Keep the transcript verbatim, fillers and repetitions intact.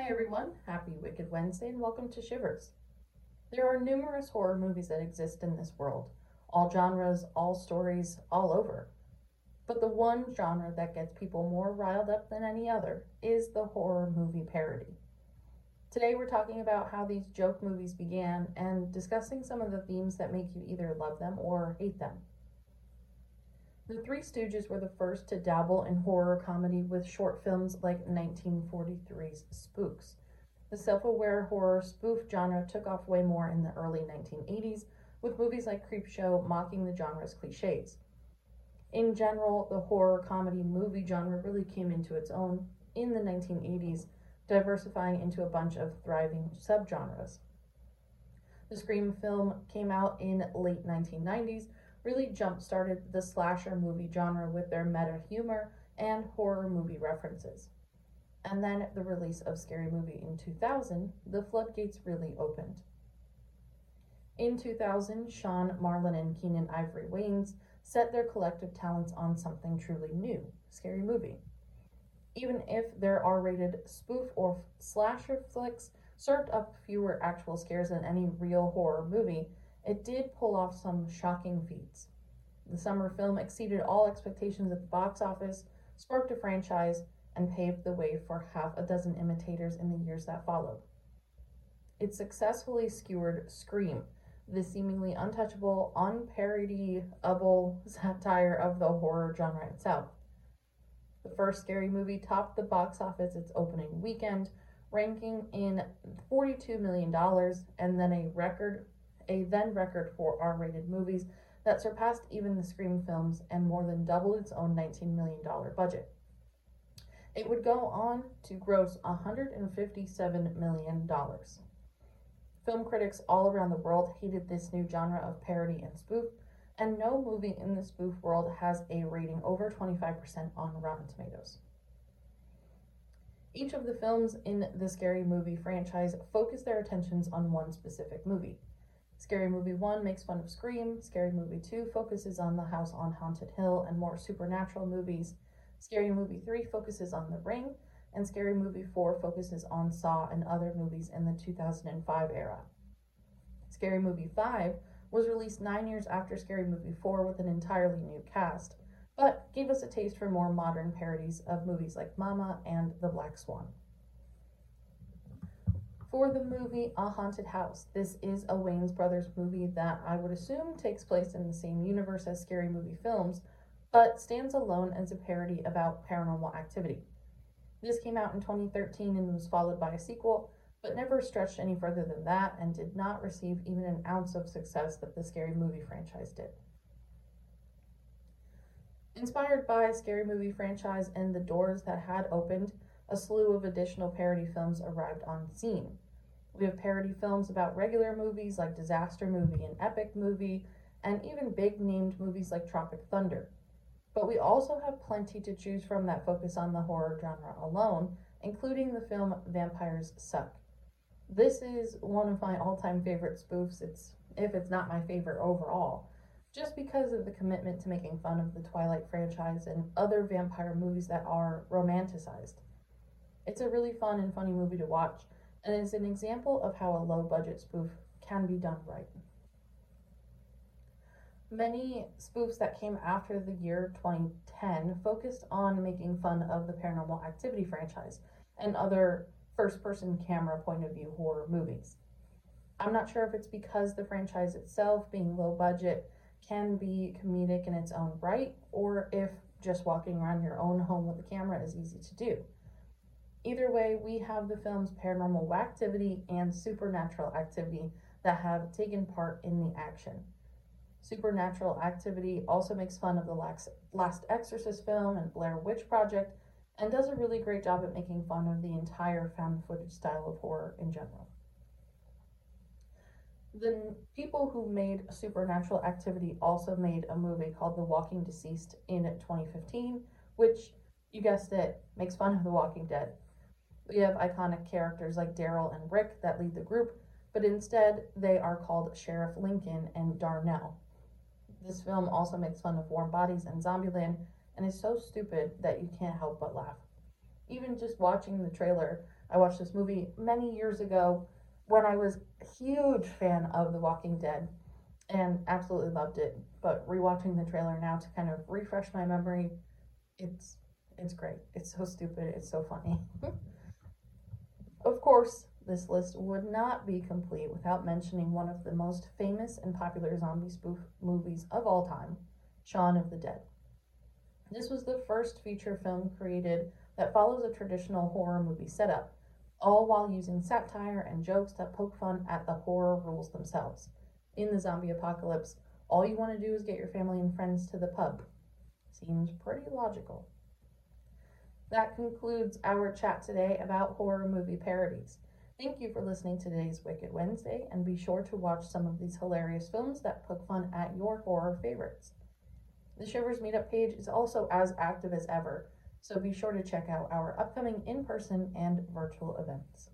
Hi everyone, happy Wicked Wednesday and welcome to Shivers. There are numerous horror movies that exist in this world, all genres, all stories, all over. But the one genre that gets people more riled up than any other is the horror movie parody. Today we're talking about how these joke movies began and discussing some of the themes that make you either love them or hate them. The Three Stooges were the first to dabble in horror comedy with short films like nineteen forty-three's Spooks. The self-aware horror spoof genre took off way more in the early nineteen eighties, with movies like Creepshow mocking the genre's cliches. In general, the horror comedy movie genre really came into its own in the nineteen eighties, diversifying into a bunch of thriving subgenres. The Scream film came out in late nineteen nineties, really jump-started the slasher movie genre with their meta humor and horror movie references. And then the release of Scary Movie in two thousand, the floodgates really opened. In two thousand, Shawn, Marlon, and Keenen Ivory Wayans set their collective talents on something truly new, Scary Movie. Even if their R-rated spoof or slasher flicks served up fewer actual scares than any real horror movie, it did pull off some shocking feats. The summer film exceeded all expectations at the box office, sparked a franchise, and paved the way for half a dozen imitators in the years that followed. It successfully skewered Scream, the seemingly untouchable, unparodyable satire of the horror genre itself. The first Scary Movie topped the box office its opening weekend, ranking in forty-two million dollars, and then a record a then record for R-rated movies that surpassed even the Scream films and more than doubled its own nineteen million dollars budget. It would go on to gross one hundred fifty-seven million dollars. Film critics all around the world hated this new genre of parody and spoof, and no movie in the spoof world has a rating over twenty-five percent on Rotten Tomatoes. Each of the films in the Scary Movie franchise focused their attentions on one specific movie. Scary Movie one makes fun of Scream, Scary Movie two focuses on The House on Haunted Hill and more supernatural movies, Scary Movie three focuses on The Ring, and Scary Movie four focuses on Saw and other movies in the two thousand five era. Scary Movie five was released nine years after Scary Movie four with an entirely new cast, but gave us a taste for more modern parodies of movies like Mama and The Black Swan. For the movie A Haunted House, this is a Wayne's Brothers movie that I would assume takes place in the same universe as Scary Movie films, but stands alone as a parody about Paranormal Activity. This came out in twenty thirteen and was followed by a sequel, but never stretched any further than that and did not receive even an ounce of success that the Scary Movie franchise did. Inspired by Scary Movie franchise and the doors that had opened, a slew of additional parody films arrived on scene. We have parody films about regular movies like Disaster Movie and Epic Movie, and even big-named movies like Tropic Thunder. But we also have plenty to choose from that focus on the horror genre alone, including the film Vampires Suck. This is one of my all-time favorite spoofs, it's, if it's not my favorite overall, just because of the commitment to making fun of the Twilight franchise and other vampire movies that are romanticized. It's a really fun and funny movie to watch, and is an example of how a low-budget spoof can be done right. Many spoofs that came after the year twenty ten focused on making fun of the Paranormal Activity franchise and other first-person camera point-of-view horror movies. I'm not sure if it's because the franchise itself, being low-budget, can be comedic in its own right, or if just walking around your own home with a camera is easy to do. Either way, we have the films Paranormal Activity and Supernatural Activity that have taken part in the action. Supernatural Activity also makes fun of the Last Exorcist film and Blair Witch Project, and does a really great job at making fun of the entire found footage style of horror in general. The people who made Supernatural Activity also made a movie called The Walking Deceased in twenty fifteen, which, you guessed it, makes fun of The Walking Dead. We have iconic characters like Daryl and Rick that lead the group, but instead they are called Sheriff Lincoln and Darnell. This film also makes fun of Warm Bodies and Zombieland and is so stupid that you can't help but laugh. Even just watching the trailer, I watched this movie many years ago when I was a huge fan of The Walking Dead and absolutely loved it. But rewatching the trailer now to kind of refresh my memory, it's it's great. It's so stupid. It's so funny. Of course, this list would not be complete without mentioning one of the most famous and popular zombie spoof movies of all time, Shaun of the Dead. This was the first feature film created that follows a traditional horror movie setup, all while using satire and jokes that poke fun at the horror rules themselves. In the zombie apocalypse, all you want to do is get your family and friends to the pub. Seems pretty logical. That concludes our chat today about horror movie parodies. Thank you for listening to today's Wicked Wednesday, and be sure to watch some of these hilarious films that poke fun at your horror favorites. The Shivers meetup page is also as active as ever, so be sure to check out our upcoming in-person and virtual events.